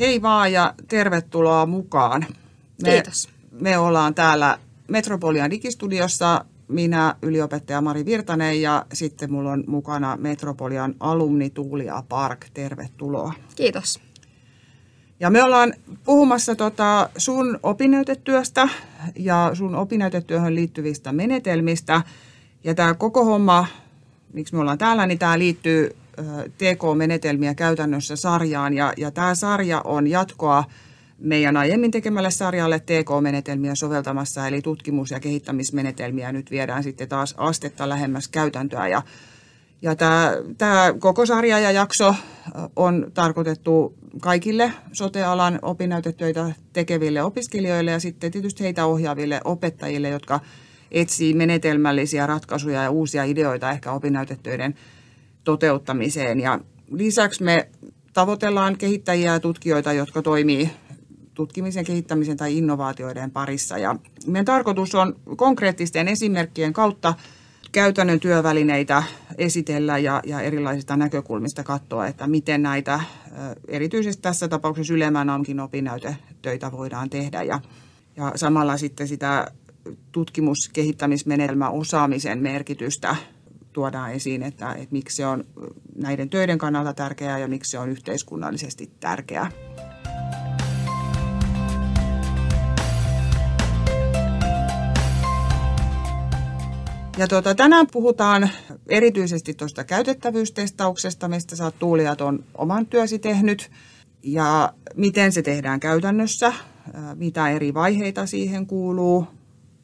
Hei vaan ja tervetuloa mukaan. Kiitos. Me ollaan täällä Metropolian digistudiossa. Minä, yliopettaja Mari Virtanen, ja sitten mulla on mukana Metropolian alumni Tuulia Park. Tervetuloa. Kiitos. Ja me ollaan puhumassa sun opinnäytetyöstä ja sun opinnäytetyöhön liittyvistä menetelmistä. Ja tämä koko homma, miksi me ollaan täällä, niin tämä liittyy TK-menetelmiä käytännössä sarjaan. Ja tämä sarja on jatkoa meidän aiemmin tekemälle sarjalle TK-menetelmiä soveltamassa, eli tutkimus- ja kehittämismenetelmiä nyt viedään sitten taas astetta lähemmäs käytäntöä. Ja tämä koko sarja ja jakso on tarkoitettu kaikille sote-alan opinnäytetöitä tekeville opiskelijoille ja sitten tietysti heitä ohjaaville opettajille, jotka etsii menetelmällisiä ratkaisuja ja uusia ideoita ehkä opinnäytetöiden toteuttamiseen. Ja lisäksi me tavoitellaan kehittäjiä ja tutkijoita, jotka toimii tutkimisen, kehittämisen tai innovaatioiden parissa. Ja meidän tarkoitus on konkreettisten esimerkkien kautta käytännön työvälineitä esitellä ja erilaisista näkökulmista katsoa, että miten näitä erityisesti tässä tapauksessa ylemmän AMKin opinnäytetöitä voidaan tehdä. Ja samalla sitten sitä tutkimuskehittämismenetelmäosaamisen merkitystä tuodaan esiin, että miksi se on näiden töiden kannalta tärkeää ja miksi se on yhteiskunnallisesti tärkeää. Ja tänään puhutaan erityisesti tuosta käytettävyystestauksesta, mistä sä oot, Tuulia, ton oman työsi tehnyt ja miten se tehdään käytännössä, mitä eri vaiheita siihen kuuluu,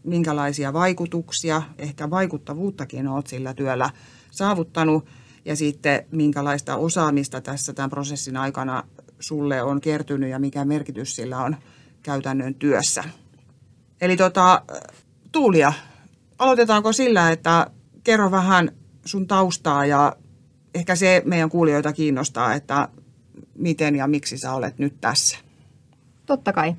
minkälaisia vaikutuksia, ehkä vaikuttavuuttakin oot sillä työllä saavuttanut ja sitten minkälaista osaamista tässä tämän prosessin aikana sulle on kertynyt ja mikä merkitys sillä on käytännön työssä. Eli Tuulia, aloitetaanko sillä, että kerro vähän sun taustaa ja ehkä se meidän kuulijoita kiinnostaa, että miten ja miksi sä olet nyt tässä? Totta kai.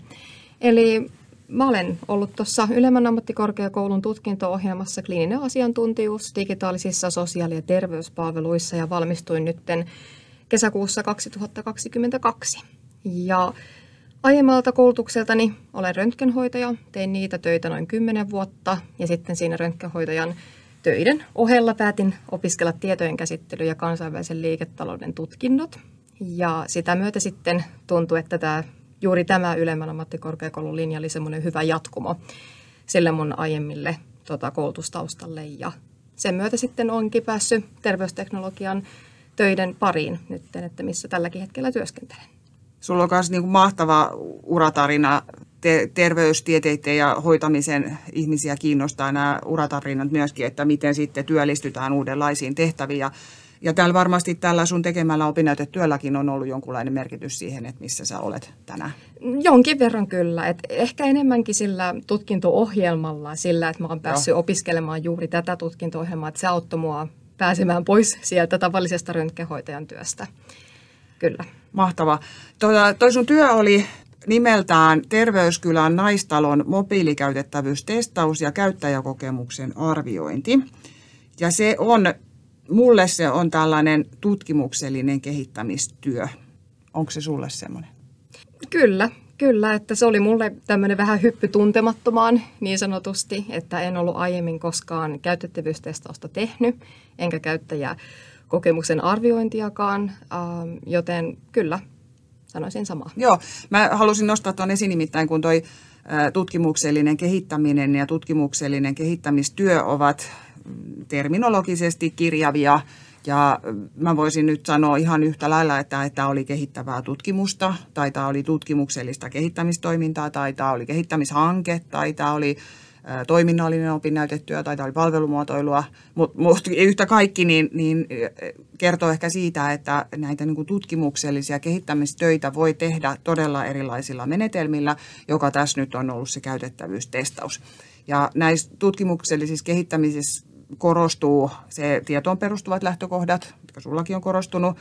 Eli mä olen ollut tuossa ylemmän ammattikorkeakoulun tutkinto-ohjelmassa kliininen asiantuntijuus digitaalisissa sosiaali- ja terveyspalveluissa ja valmistuin nyt kesäkuussa 2022. Ja aiemmalta koulutukseltani olen röntgenhoitaja, tein niitä töitä noin 10 vuotta ja sitten siinä röntgenhoitajan töiden ohella päätin opiskella tietojen käsittely ja kansainvälisen liiketalouden tutkinnot. Ja sitä myötä sitten tuntui, että juuri tämä ylemmän ammattikorkeakoulun linja oli semmoinen hyvä jatkumo sille mun aiemmille koulutustaustalle. Ja sen myötä sitten onkin päässyt terveysteknologian töiden pariin nyt, että missä tälläkin hetkellä työskentelen. Sulla on myös mahtava uratarina. Terveystieteiden ja hoitamisen ihmisiä kiinnostaa nämä uratarinat myöskin, että miten sitten työllistytään uudenlaisiin tehtäviin. Ja täällä varmasti tällä sun tekemällä opinnäytetyölläkin on ollut jonkunlainen merkitys siihen, että missä sä olet tänään. Jonkin verran kyllä. Et ehkä enemmänkin sillä tutkinto-ohjelmalla, sillä että mä oon päässyt opiskelemaan juuri tätä tutkinto-ohjelmaa, että se auttoi mua pääsemään pois sieltä tavallisesta röntgenhoitajan työstä. Kyllä. Mahtava. Toi sun työ oli nimeltään Terveyskylän naistalon mobiilikäytettävyystestaus ja käyttäjäkokemuksen arviointi. Ja se on, mulle se on tällainen tutkimuksellinen kehittämistyö. Onko se sulle semmoinen? Kyllä, että se oli mulle tämmöinen vähän hyppy tuntemattomaan niin sanotusti, että en ollut aiemmin koskaan käytettävyystestausta tehnyt, enkä käyttäjäkokemuksen arviointiakaan, joten kyllä, sanoisin samaa. Joo, mä halusin nostaa tuon esiin nimittäin, kun toi tutkimuksellinen kehittäminen ja tutkimuksellinen kehittämistyö ovat terminologisesti kirjavia, ja mä voisin nyt sanoa ihan yhtä lailla, että tämä oli kehittävää tutkimusta, tai tämä oli tutkimuksellista kehittämistoimintaa, tai tämä oli kehittämishanke, tai tämä oli toiminnallinen opinnäytetyö, tai tämä oli palvelumuotoilua, mutta yhtä kaikki niin kertoo ehkä siitä, että näitä niin kuin tutkimuksellisia kehittämistöitä voi tehdä todella erilaisilla menetelmillä, joka tässä nyt on ollut se käytettävyystestaus. Ja näissä tutkimuksellisissa kehittämisissä korostuu se tietoon perustuvat lähtökohdat, jotka sullakin on korostunut,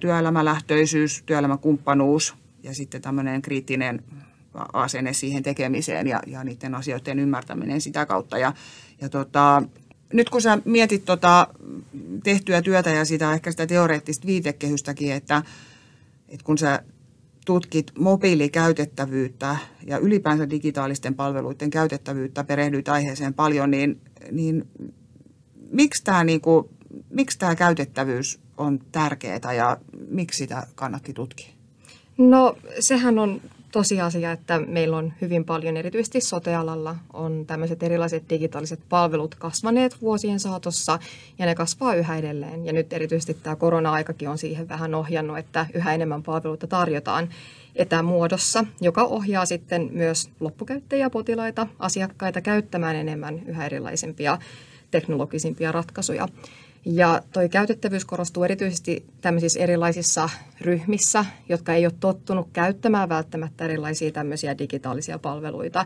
työelämälähtöisyys, työelämäkumppanuus ja sitten tämmöinen kriittinen asenne siihen tekemiseen ja niiden asioiden ymmärtäminen sitä kautta. Nyt kun sä mietit tehtyä työtä ja sitä teoreettista viitekehystäkin, että kun sä tutkit mobiilikäytettävyyttä ja ylipäänsä digitaalisten palveluiden käytettävyyttä, perehdyit aiheeseen paljon, niin miksi tämä käytettävyys on tärkeää ja miksi sitä kannatti tutkia? No sehän on tosiasia, että meillä on hyvin paljon, erityisesti sote-alalla, on tämmöiset erilaiset digitaaliset palvelut kasvaneet vuosien saatossa ja ne kasvaa yhä edelleen. Ja nyt erityisesti tämä korona-aikakin on siihen vähän ohjannut, että yhä enemmän palveluita tarjotaan etämuodossa, joka ohjaa sitten myös loppukäyttäjiä, potilaita, asiakkaita käyttämään enemmän yhä erilaisempia teknologisimpia ratkaisuja. Ja tuo käytettävyys korostuu erityisesti tämmöisissä erilaisissa ryhmissä, jotka ei ole tottunut käyttämään välttämättä erilaisia tämmöisiä digitaalisia palveluita,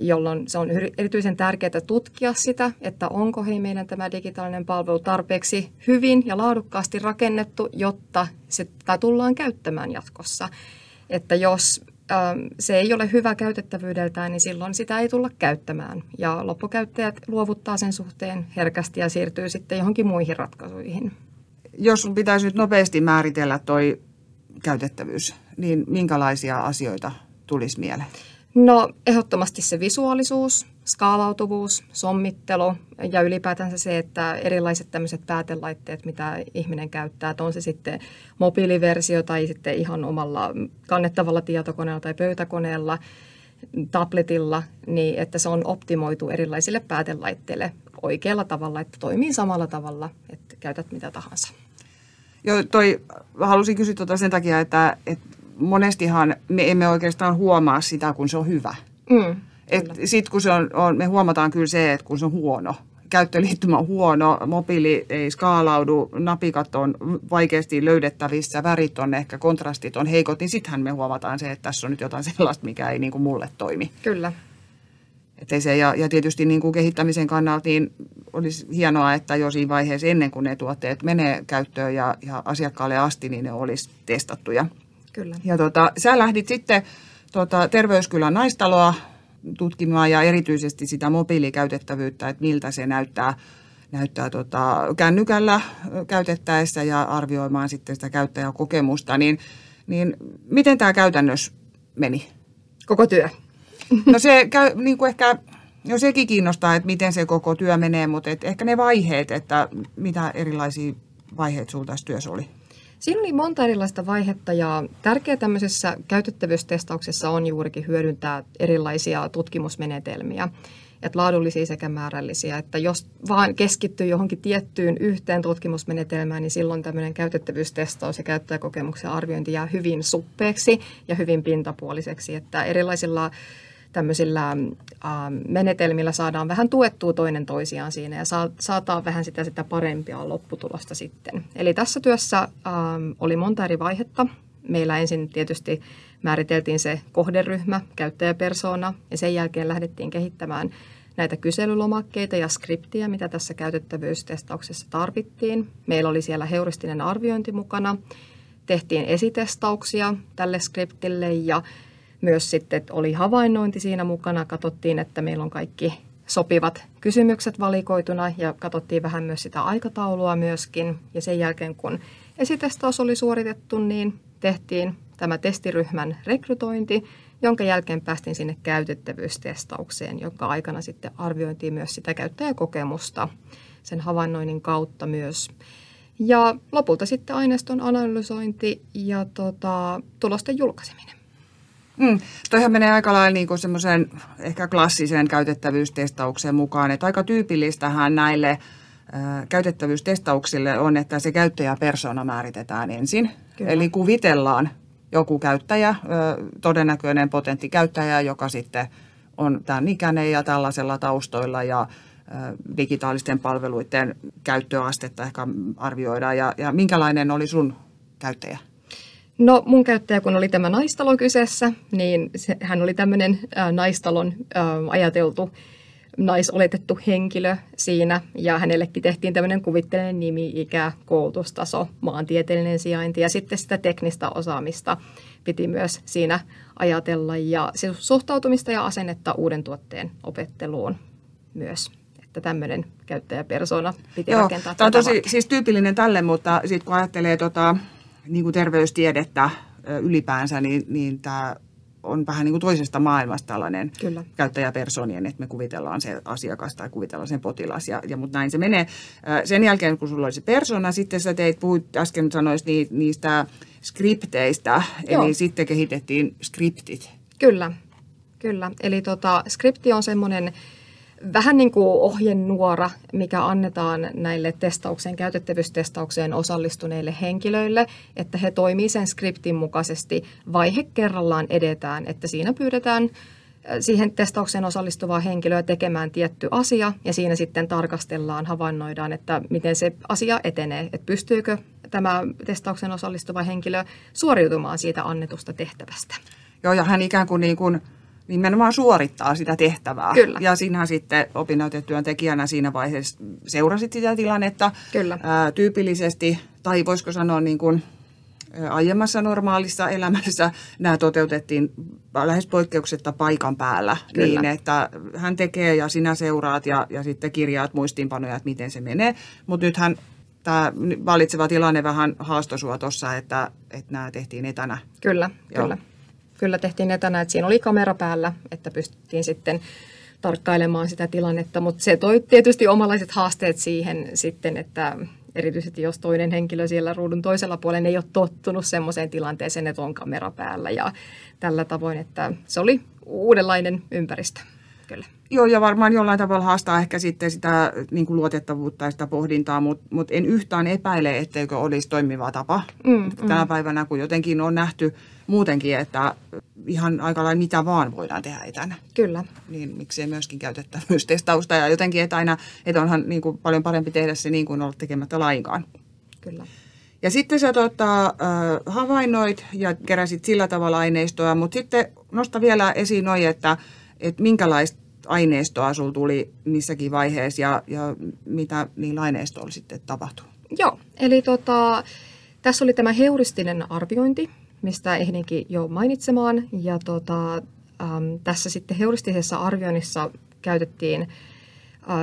jolloin se on erityisen tärkeää tutkia sitä, että onko meidän tämä digitaalinen palvelu tarpeeksi hyvin ja laadukkaasti rakennettu, jotta sitä tullaan käyttämään jatkossa. Että jos se ei ole hyvä käytettävyydeltään, niin silloin sitä ei tulla käyttämään. Ja loppukäyttäjät luovuttaa sen suhteen herkästi ja siirtyy sitten johonkin muihin ratkaisuihin. Jos sun pitäisi nyt nopeasti määritellä toi käytettävyys, niin minkälaisia asioita tulisi mieleen? No ehdottomasti se visuaalisuus, skaalautuvuus, sommittelu ja ylipäätänsä se, että erilaiset tämmöiset päätelaitteet, mitä ihminen käyttää, että on se sitten mobiiliversio tai sitten ihan omalla kannettavalla tietokoneella tai pöytäkoneella, tabletilla, niin että se on optimoitu erilaisille päätelaitteille oikealla tavalla, että toimii samalla tavalla, että käytät mitä tahansa. Joo, halusin kysyä sen takia, että monestihan me emme oikeastaan huomaa sitä, kun se on hyvä. Sitten kun se on, me huomataan kyllä se, että kun se on huono, käyttöliittymä on huono, mobiili ei skaalaudu, napikat on vaikeasti löydettävissä, värit on ehkä, kontrastit on heikot, niin sittenhän me huomataan se, että tässä on nyt jotain sellaista, mikä ei niin kuin mulle toimi. Kyllä. Ja tietysti niin kuin kehittämisen kannalta niin olisi hienoa, että jo siinä vaiheessa ennen kuin ne tuotteet menee käyttöön ja asiakkaalle asti, niin ne olisi testattuja. Kyllä. Ja sä lähdit sitten Terveyskylän naistaloa tutkimaan ja erityisesti sitä mobiilikäytettävyyttä, että miltä se näyttää kännykällä käytettäessä ja arvioimaan sitten sitä käyttäjäkokemusta. Niin miten tämä käytännössä meni? Koko työ. No se niin kuin ehkä, no sekin kiinnostaa, että miten se koko työ menee, mutta ehkä ne vaiheet, että mitä erilaisia vaiheita sinulla tässä työssä oli? Siinä oli monta erilaista vaihetta ja tärkeää tämmöisessä käytettävyystestauksessa on juurikin hyödyntää erilaisia tutkimusmenetelmiä, että laadullisia sekä määrällisiä. Että jos vaan keskittyy johonkin tiettyyn yhteen tutkimusmenetelmään, niin silloin tämmöinen käytettävyystestaus ja käyttäjäkokemuksen arviointi jää hyvin suppeeksi ja hyvin pintapuoliseksi, että erilaisilla tämmöisillä menetelmillä saadaan vähän tuettua toinen toisiaan siinä ja saataan vähän sitä parempia lopputulosta sitten. Eli tässä työssä oli monta eri vaihetta. Meillä ensin tietysti määriteltiin se kohderyhmä, käyttäjäpersoona ja sen jälkeen lähdettiin kehittämään näitä kyselylomakkeita ja skriptiä, mitä tässä käytettävyystestauksessa tarvittiin. Meillä oli siellä heuristinen arviointi mukana. Tehtiin esitestauksia tälle skriptille ja myös sitten oli havainnointi siinä mukana, katsottiin, että meillä on kaikki sopivat kysymykset valikoituna ja katsottiin vähän myös sitä aikataulua myöskin. Ja sen jälkeen, kun esitestaus oli suoritettu, niin tehtiin tämä testiryhmän rekrytointi, jonka jälkeen päästiin sinne käytettävyystestaukseen, jonka aikana sitten arviointiin myös sitä käyttäjäkokemusta sen havainnoinnin kautta myös. Ja lopulta sitten aineiston analysointi ja tulosten julkaiseminen. Toihan menee aika lailla niin kuin semmoisen ehkä klassisen käytettävyystestauksen mukaan, että aika tyypillistähän näille käytettävyystestauksille on, että se käyttäjäpersona määritetään ensin. Kyllä. Eli kuvitellaan joku käyttäjä, todennäköinen potenttikäyttäjä, joka sitten on tämän ikäinen ja tällaisella taustoilla ja digitaalisten palveluiden käyttöastetta ehkä arvioidaan. Ja minkälainen oli sun käyttäjä? No mun käyttäjä, kun oli tämä naistalo kyseessä, niin hän oli tämmöinen naistalon ajateltu, naisoletettu henkilö siinä. Ja hänellekin tehtiin tämmöinen kuvitteellinen nimi, ikä, koulutustaso, maantieteellinen sijainti ja sitten sitä teknistä osaamista piti myös siinä ajatella. Ja suhtautumista ja asennetta uuden tuotteen opetteluun myös. Että tämmöinen käyttäjäpersona piti rakentaa. Tämä on tosi siis tyypillinen tälle, mutta sitten kun ajattelee niin kuin terveystiedettä ylipäänsä, niin tämä on vähän niin kuin toisesta maailmasta tällainen käyttäjäpersonien, että me kuvitellaan se asiakas tai kuvitellaan sen potilas. Mutta näin se menee. Sen jälkeen, kun sulla oli se persona, sitten sä puhuit äsken sanois niistä skripteistä, eli sitten kehitettiin skriptit. Kyllä. Eli skripti on semmoinen vähän niin kuin ohjenuora, mikä annetaan näille testaukseen, käytettävyystestaukseen osallistuneille henkilöille, että he toimii sen skriptin mukaisesti. Vaihe kerrallaan edetään, että siinä pyydetään siihen testaukseen osallistuvaa henkilöä tekemään tietty asia ja siinä sitten tarkastellaan, havainnoidaan, että miten se asia etenee, että pystyykö tämä testaukseen osallistuva henkilö suoriutumaan siitä annetusta tehtävästä. Joo, ja hän ikään kuin nimenomaan suorittaa sitä tehtävää. Kyllä. Ja sinähän sitten opinnäytetyöntekijänä siinä vaiheessa seurasit sitä tilannetta. Kyllä. Tyypillisesti, tai voisiko sanoa niin kuin aiemmassa normaalissa elämässä, nämä toteutettiin lähes poikkeuksetta paikan päällä. Kyllä. Niin, että hän tekee ja sinä seuraat ja sitten kirjaat muistiinpanoja, että miten se menee. Mutta nythän tämä valitseva tilanne vähän haastoi sinua tuossa, että nämä tehtiin etänä. Kyllä. Kyllä tehtiin etänä, että siinä oli kamera päällä, että pystyttiin sitten tarkkailemaan sitä tilannetta, mutta se toi tietysti omalaiset haasteet siihen sitten, että erityisesti jos toinen henkilö siellä ruudun toisella puolella ei ole tottunut semmoiseen tilanteeseen, että on kamera päällä ja tällä tavoin, että se oli uudenlainen ympäristö. Kyllä. Joo, ja varmaan jollain tavalla haastaa ehkä sitten sitä niin kuin luotettavuutta ja sitä pohdintaa, mutta en yhtään epäile, etteikö olisi toimiva tapa. Tänä päivänä, kun jotenkin on nähty muutenkin, että ihan aika lailla mitä vaan voidaan tehdä etänä. Kyllä. Niin miksei myöskin käytettävyystestausta ja jotenkin etänä, että onhan niin kuin paljon parempi tehdä se niin kuin olla tekemättä lainkaan. Kyllä. Ja sitten sä havainnoit ja keräsit sillä tavalla aineistoa, mutta sitten nosta vielä esiin noi, että minkälaista aineistoa sinulla tuli missäkin vaiheessa ja mitä niillä aineistoilla sitten tapahtuu? Joo, eli tässä oli tämä heuristinen arviointi, mistä ehdinkin jo mainitsemaan. Ja tässä sitten heuristisessa arvioinnissa käytettiin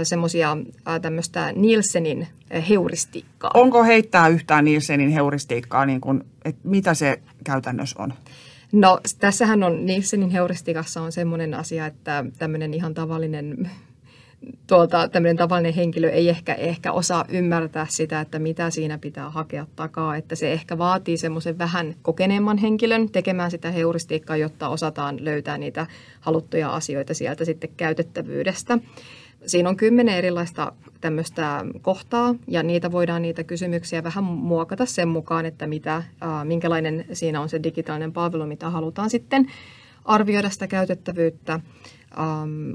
semmoisia tämmöistä Nielsenin heuristiikkaa. Onko heittää yhtään Nielsenin heuristiikkaa, niin kun, että mitä se käytännössä on? No, tässähän on Nielsenin heuristikassa on semmoinen asia, että tämmöinen ihan tavallinen, tämmöinen tavallinen henkilö ei ehkä osaa ymmärtää sitä, että mitä siinä pitää hakea takaa. Että se ehkä vaatii semmoisen vähän kokeneemman henkilön tekemään sitä heuristiikkaa, jotta osataan löytää niitä haluttuja asioita sieltä sitten käytettävyydestä. Siinä on 10 erilaista tämmöistä kohtaa ja niitä kysymyksiä vähän muokata sen mukaan, että minkälainen siinä on se digitaalinen palvelu, mitä halutaan sitten arvioida sitä käytettävyyttä.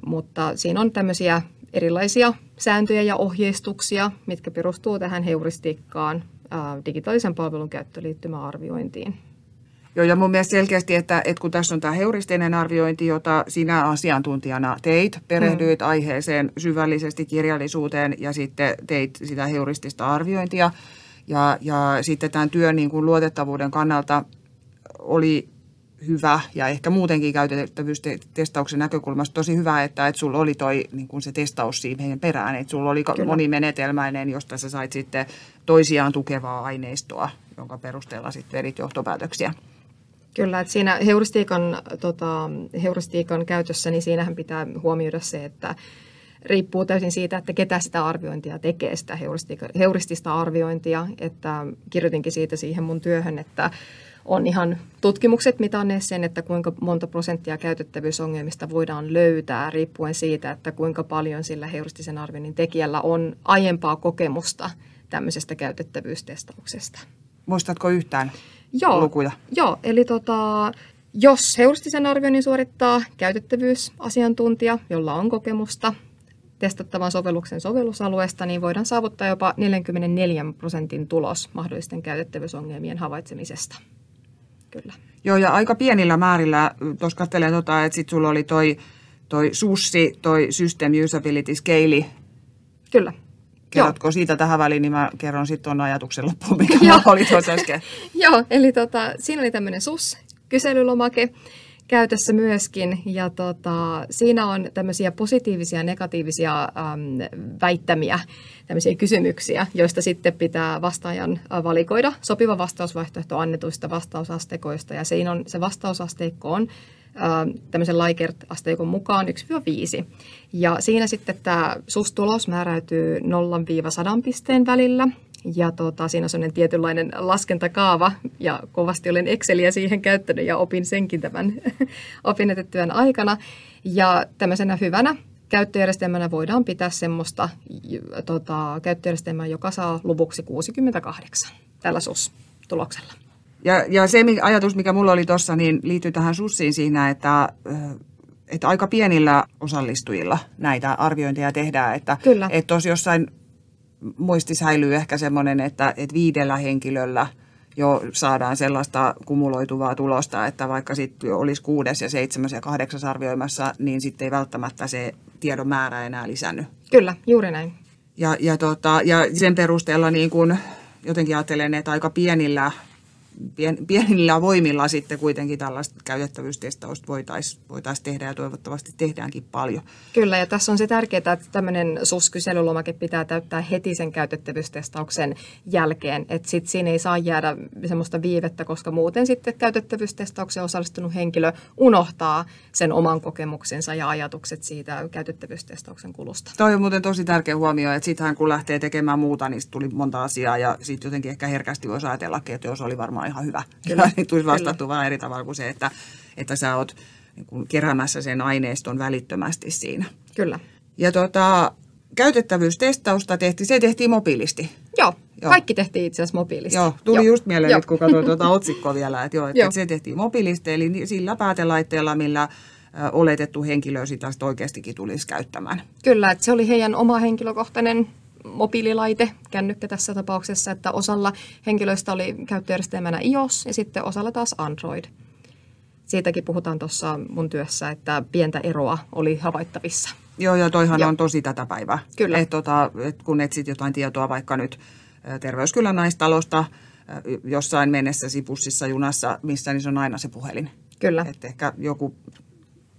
Mutta siinä on tämmöisiä erilaisia sääntöjä ja ohjeistuksia, mitkä perustuu tähän heuristiikkaan, digitaalisen palvelun käyttöliittymäarviointiin. Joo, ja mun mielestä selkeästi, että kun tässä on tämä heuristinen arviointi, jota sinä asiantuntijana teit, perehdyit aiheeseen syvällisesti kirjallisuuteen ja sitten teit sitä heuristista arviointia. Ja sitten tämän työn niin kuin luotettavuuden kannalta oli hyvä ja ehkä muutenkin käytettävyystestauksen näkökulmasta tosi hyvä, että sulla oli niin kuin se testaus siihen perään, että sulla oli monimenetelmäinen, josta sä sait sitten toisiaan tukevaa aineistoa, jonka perusteella sitten vedit johtopäätöksiä. Kyllä, että siinä heuristiikan käytössä, niin siinähän pitää huomioida se, että riippuu täysin siitä, että ketä sitä arviointia tekee, sitä heuristista arviointia, että kirjoitinkin siitä siihen mun työhön, että on ihan tutkimukset mitanneet sen, että kuinka monta prosenttia käytettävyysongelmista voidaan löytää, riippuen siitä, että kuinka paljon sillä heuristisen arvioinnin tekijällä on aiempaa kokemusta tämmöisestä käytettävyystestauksesta. Muistatko yhtään lukuja? Joo, eli jos heuristisen arvioinnin suorittaa käytettävyysasiantuntija, jolla on kokemusta testattavan sovelluksen sovellusalueesta, niin voidaan saavuttaa jopa 44% tulos mahdollisten käytettävyysongelmien havaitsemisesta. Kyllä. Joo, ja aika pienillä määrillä, tuossa katselen, että sitten sulla oli toi SUSSI, toi System Usability Scale. Kyllä. Kerrotko siitä tähän väliin, niin mä kerron sitten tuon ajatuksen loppuun, mikä mulla oli tuossa äsken. Joo, eli siinä oli tämmöinen SUS-kyselylomake, käytössä myöskin, ja siinä on tämmöisiä positiivisia ja negatiivisia väittämiä, tämmöisiä kysymyksiä, joista sitten pitää vastaajan valikoida sopiva vastausvaihtoehto annetuista vastausasteikoista, ja siinä on, se vastausasteikko on tämmöisen Laikert-asteikon mukaan 1-5. Ja siinä sitten tämä SUS-tulos määräytyy 0-100 pisteen välillä. Ja siinä on sellainen tietynlainen laskentakaava, ja kovasti olen Exceliä siihen käyttänyt ja opin senkin tämän opinnetyön aikana. Ja tämmöisenä hyvänä käyttöjärjestelmänä voidaan pitää semmoista käyttöjärjestelmää, joka saa luvuksi 68 tällä SUS-tuloksella. Ja se ajatus, mikä mulla oli tuossa, niin liittyy tähän SUSiin siinä, että aika pienillä osallistujilla näitä arviointeja tehdään. Että tuossa jossain muisti säilyy ehkä semmoinen, että 5 henkilöllä jo saadaan sellaista kumuloituvaa tulosta, että vaikka sitten olisi 6., 7. ja 8. arvioimassa, niin sitten ei välttämättä se tiedon määrä enää lisännyt. Kyllä, juuri näin. Ja sen perusteella niin kun jotenkin ajattelen, että aika pienillä voimilla sitten kuitenkin tällaista käytettävyystestausta voitaisiin tehdä, ja toivottavasti tehdäänkin paljon. Kyllä, ja tässä on se tärkeää, että tämmöinen SUS-kyselylomake pitää täyttää heti sen käytettävyystestauksen jälkeen, että sitten siinä ei saa jäädä semmoista viivettä, koska muuten sitten käytettävyystestaukseen osallistunut henkilö unohtaa sen oman kokemuksensa ja ajatukset siitä käytettävyystestauksen kulusta. Toi on muuten tosi tärkeä huomio, että sittenhän kun lähtee tekemään muuta, niin tuli monta asiaa, ja sitten jotenkin ehkä herkästi voisi ajatellakin, että jos oli varmaan ihan hyvä. Kyllä. Niin tulisi vastattua vaan eri tavalla kuin se, että sä oot niin kuin keräämässä sen aineiston välittömästi siinä. Kyllä. Ja käytettävyystestausta tehtiin mobiilisti. Joo. Kaikki tehtiin itse asiassa mobiilisti. Joo, tuli just mieleen nyt, kun katsoin otsikkoa vielä, että se tehtiin mobiilisti, eli sillä päätelaitteella, millä oletettu henkilö sitä oikeastikin tulisi käyttämään. Kyllä, että se oli heidän oma henkilökohtainen mobiililaite, kännykkä tässä tapauksessa, että osalla henkilöistä oli käyttöjärjestelmänä iOS ja sitten osalla taas Android. Siitäkin puhutaan tuossa mun työssä, että pientä eroa oli havaittavissa. Joo, ja toihan on tosi tätä päivää. Kyllä. Et kun etsit jotain tietoa vaikka nyt Terveyskylän naistalosta jossain mennessäsi bussissa, junassa, missä niin se on aina se puhelin. Kyllä. Että ehkä joku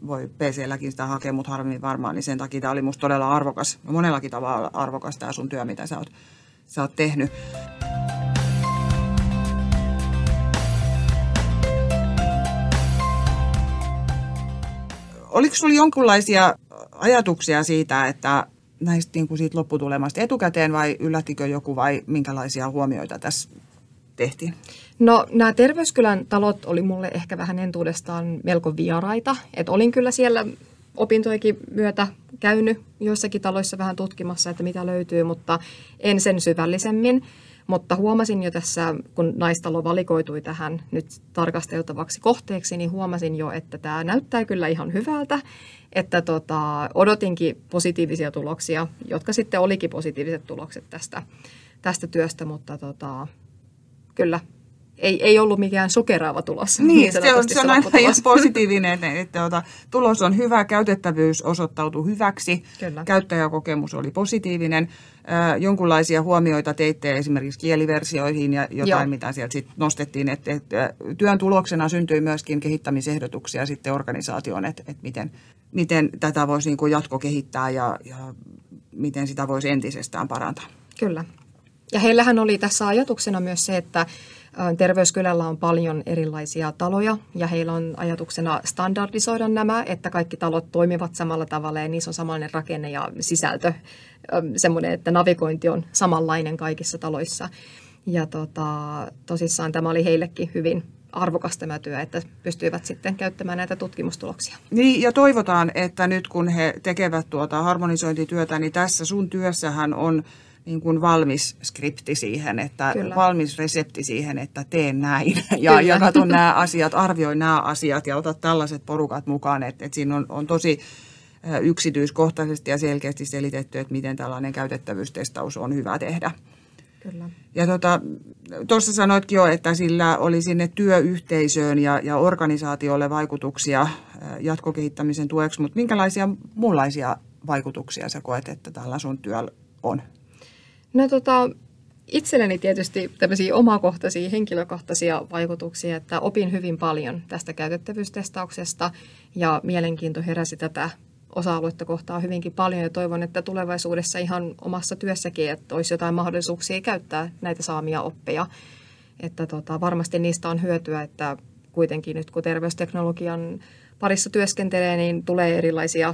voi PC-lläkin sitä hakea, mutta harvemmin varmaan, niin sen takia tämä oli musta todella arvokas. Monellakin tavalla arvokas tämä sun työ, mitä sä oot tehnyt. Oliko sulla jonkinlaisia ajatuksia siitä, että näistä niin kuin siitä lopputulemasta etukäteen, vai yllättikö joku, vai minkälaisia huomioita tässä tehtiin? No, nämä Terveyskylän talot oli mulle ehkä vähän entuudestaan melko vieraita. Et olin kyllä siellä opintojenkin myötä käynyt joissakin taloissa vähän tutkimassa, että mitä löytyy, mutta en sen syvällisemmin. Mutta huomasin jo tässä, kun naistalo valikoitui tähän nyt tarkasteltavaksi kohteeksi, niin huomasin jo, että tämä näyttää kyllä ihan hyvältä. Että odotinkin positiivisia tuloksia, jotka sitten olikin positiiviset tulokset tästä työstä, mutta kyllä. Ei ollut mikään sokeraava tulos. Niin, se on aina positiivinen, että tulos on hyvä, käytettävyys osoittautui hyväksi, kyllä. Käyttäjäkokemus oli positiivinen. Jonkinlaisia huomioita teitte esimerkiksi kieliversioihin ja jotain, mitä sieltä sitten nostettiin. Että työn tuloksena syntyi myöskin kehittämisehdotuksia sitten organisaatioon, että miten tätä voisi niin kuin jatkokehittää ja miten sitä voisi entisestään parantaa. Kyllä. Ja heillähän oli tässä ajatuksena myös se, että Terveyskylällä on paljon erilaisia taloja ja heillä on ajatuksena standardisoida nämä, että kaikki talot toimivat samalla tavalla ja niissä on samanlainen rakenne ja sisältö, semmoinen, että navigointi on samanlainen kaikissa taloissa. Ja tosissaan tämä oli heillekin hyvin arvokas tämä työ, että pystyivät sitten käyttämään näitä tutkimustuloksia. Niin, ja toivotaan, että nyt kun he tekevät harmonisointityötä, niin tässä sun työssähän on niin kuin valmis skripti siihen, että kyllä. Valmis resepti siihen, että teen näin ja katso nämä asiat, arvioi nämä asiat ja ota tällaiset porukat mukaan, että siinä on tosi yksityiskohtaisesti ja selkeästi selitetty, että miten tällainen käytettävyystestaus on hyvä tehdä. Kyllä. Ja tuossa sanoitkin jo, että sillä oli sinne työyhteisöön ja organisaatiolle vaikutuksia jatkokehittämisen tueksi, mutta minkälaisia muunlaisia vaikutuksia sä koet, että tällä sun työllä on? No itselleni tietysti tämmöisiä omakohtaisia, henkilökohtaisia vaikutuksia, että opin hyvin paljon tästä käytettävyystestauksesta ja mielenkiinto heräsi tätä osa-aluetta kohtaa hyvinkin paljon ja toivon, että tulevaisuudessa ihan omassa työssäkin, että olisi jotain mahdollisuuksia käyttää näitä saamia oppeja. Että varmasti niistä on hyötyä, että kuitenkin nyt kun terveysteknologian parissa työskentelee, niin tulee erilaisia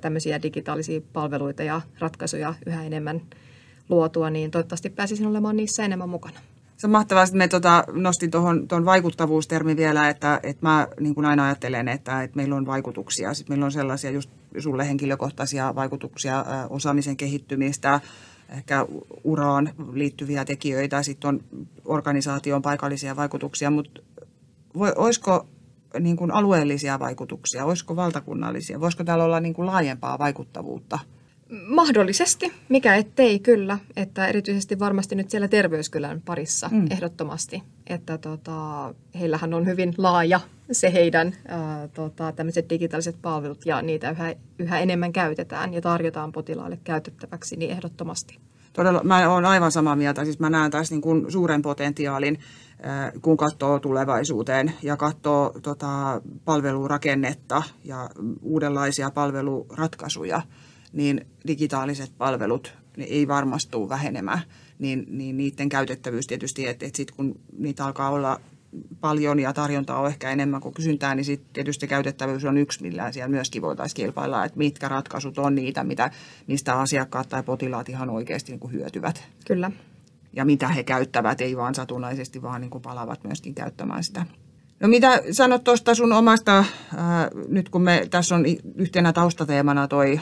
tämmöisiä digitaalisia palveluita ja ratkaisuja yhä enemmän luotua, niin toivottavasti pääsisin olemaan niissä enemmän mukana. Se on mahtavaa, että me nostin tuon vaikuttavuustermin vielä, että mä niin kuin aina ajattelen, että meillä on vaikutuksia. Sitten meillä on sellaisia just sulle henkilökohtaisia vaikutuksia, osaamisen kehittymistä, ehkä uraan liittyviä tekijöitä, sitten on organisaation paikallisia vaikutuksia, mutta olisiko niin kuin alueellisia vaikutuksia, olisiko valtakunnallisia, voisiko täällä olla niin kuin laajempaa vaikuttavuutta? Mahdollisesti, mikä ettei kyllä, että erityisesti varmasti nyt siellä Terveyskylän parissa ehdottomasti, että heillähän on hyvin laaja se heidän tämmöiset digitaaliset palvelut ja niitä yhä enemmän käytetään ja tarjotaan potilaalle käytettäväksi, niin ehdottomasti. Todella, mä olen aivan samaa mieltä, siis mä näen taas niin kuin suuren potentiaalin, kun katsoo tulevaisuuteen ja katsoo palvelurakennetta ja uudenlaisia palveluratkaisuja, niin digitaaliset palvelut niin ei varmasti tule vähenemään, niin niiden käytettävyys tietysti, että sitten kun niitä alkaa olla paljon ja tarjontaa on ehkä enemmän kuin kysyntää, niin sitten tietysti käytettävyys on yksi, millään siellä myöskin voitaisiin kilpailla, että mitkä ratkaisut on niitä, mistä asiakkaat tai potilaat ihan oikeasti niin kuin hyötyvät. Kyllä. Ja mitä he käyttävät, ei vaan satunnaisesti, vaan niin kuin palaavat myöskin käyttämään sitä. No mitä sanot tuosta sun omasta, nyt kun tässä on yhtenä taustateemana toi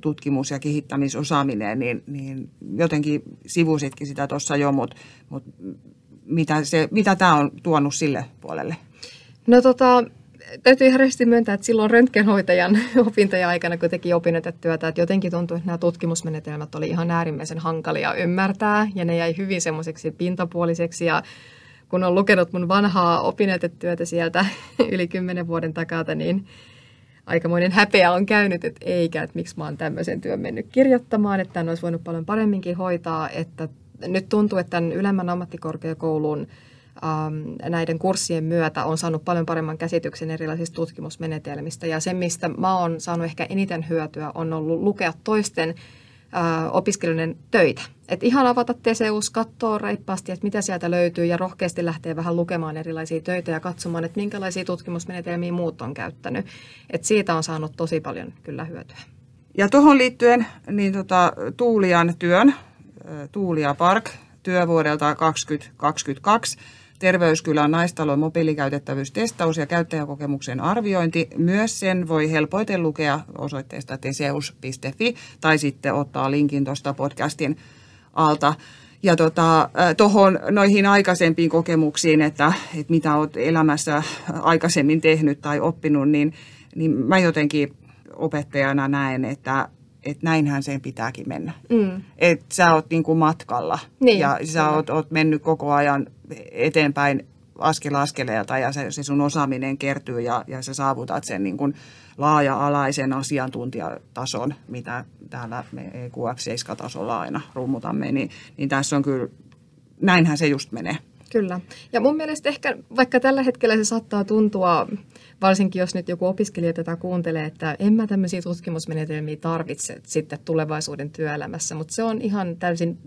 tutkimus- ja kehittämisosaaminen, niin jotenkin sivusitkin sitä tuossa jo, mutta mitä tämä on tuonut sille puolelle? No täytyy ihan rehellisesti myöntää, että silloin röntgenhoitajan opintojen aikana, kun teki opinnoitetyötä, että jotenkin tuntui, että nämä tutkimusmenetelmät oli ihan äärimmäisen hankalia ymmärtää ja ne jäi hyvin semmoiseksi pintapuoliseksi ja kun on lukenut mun vanhaa opinnoitetyötä sieltä yli 10 vuoden takaa, niin aikamoinen häpeä on käynyt, että miksi mä oon tämmöisen työn mennyt kirjoittamaan, että tämän olisi voinut paljon paremminkin hoitaa, että nyt tuntuu, että tämän ylemmän ammattikorkeakoulun näiden kurssien myötä on saanut paljon paremman käsityksen erilaisista tutkimusmenetelmistä ja se, mistä mä oon saanut ehkä eniten hyötyä, on ollut lukea toisten opiskelijoiden töitä. Et ihan avata Theseus, katsoa reippaasti, että mitä sieltä löytyy ja rohkeasti lähtee vähän lukemaan erilaisia töitä ja katsomaan, että minkälaisia tutkimusmenetelmiä muut on käyttänyt. Et siitä on saanut tosi paljon kyllä hyötyä. Ja tuohon liittyen niin Tuulian työn, Tuulia Park, työvuodelta 2022, Terveyskylän naistalon mobiilikäytettävyystestaus ja käyttäjäkokemuksen arviointi. Myös sen voi helpoiten lukea osoitteesta theseus.fi tai sitten ottaa linkin tuosta podcastin alta. Ja tuohon noihin aikaisempiin kokemuksiin, että mitä olet elämässä aikaisemmin tehnyt tai oppinut, niin mä jotenkin opettajana näen, että näinhän sen pitääkin mennä. Että sä oot niinku matkalla ja sä oot mennyt koko ajan eteenpäin askel askeleelta ja se sun osaaminen kertyy ja sä saavutat sen niin kuin laaja-alaisen asiantuntijatason, mitä täällä me EQF-7-tasolla aina rummutamme, niin tässä on kyllä, näinhän se just menee. Kyllä. Ja mun mielestä ehkä, vaikka tällä hetkellä se saattaa tuntua, varsinkin jos nyt joku opiskelija tätä kuuntelee, että en mä tämmöisiä tutkimusmenetelmiä tarvitse sitten tulevaisuuden työelämässä, mutta se on ihan täysin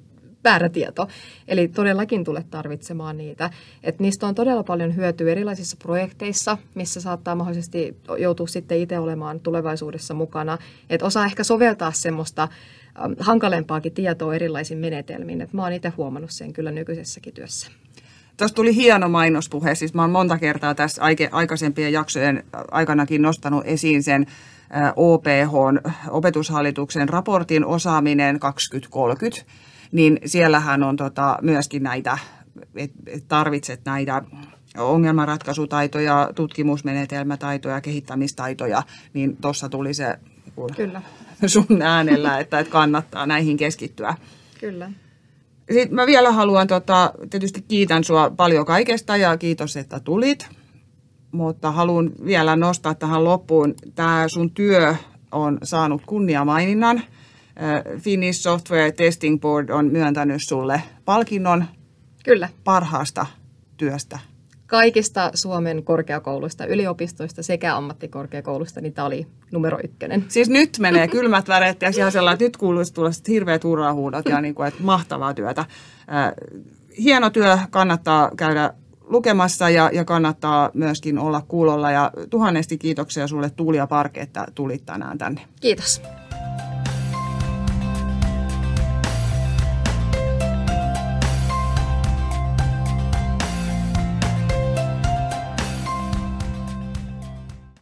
väärä tieto. Eli todellakin tule tarvitsemaan niitä. Et niistä on todella paljon hyötyä erilaisissa projekteissa, missä saattaa mahdollisesti joutua sitten itse olemaan tulevaisuudessa mukana. Et osaa ehkä soveltaa semmoista hankalempaakin tietoa erilaisin menetelmin. Et mä oon itse huomannut sen kyllä nykyisessäkin työssä. Tuossa tuli hieno mainospuhe. Siis mä oon monta kertaa tässä aikaisempien jaksojen aikanakin nostanut esiin sen OPH:n opetushallituksen raportin osaaminen 2030. Niin siellähän on myöskin näitä, että tarvitset näitä ongelmanratkaisutaitoja, tutkimusmenetelmätaitoja, kehittämistaitoja, niin tuossa tuli se kyllä sun äänellä, että kannattaa näihin keskittyä. Kyllä. Sitten mä vielä haluan, tietysti kiitän sua paljon kaikesta ja kiitos, että tulit, mutta haluan vielä nostaa tähän loppuun, tämä sun työ on saanut kunniamaininnan Finnish Software Testing Board on myöntänyt sulle palkinnon Kyllä. parhaasta työstä. Kaikista Suomen korkeakouluista, yliopistoista sekä ammattikorkeakouluista, niin tämä oli numero 1. Siis nyt menee kylmät väreet ja ihan sellainen, että nyt kuuluisi tulla hirveät hurrahuudot ja niin kuin, että mahtavaa työtä. Hieno työ, kannattaa käydä lukemassa ja kannattaa myöskin olla kuulolla. Ja tuhannesti kiitoksia sulle Tuulia Park, että tulit tänään tänne. Kiitos.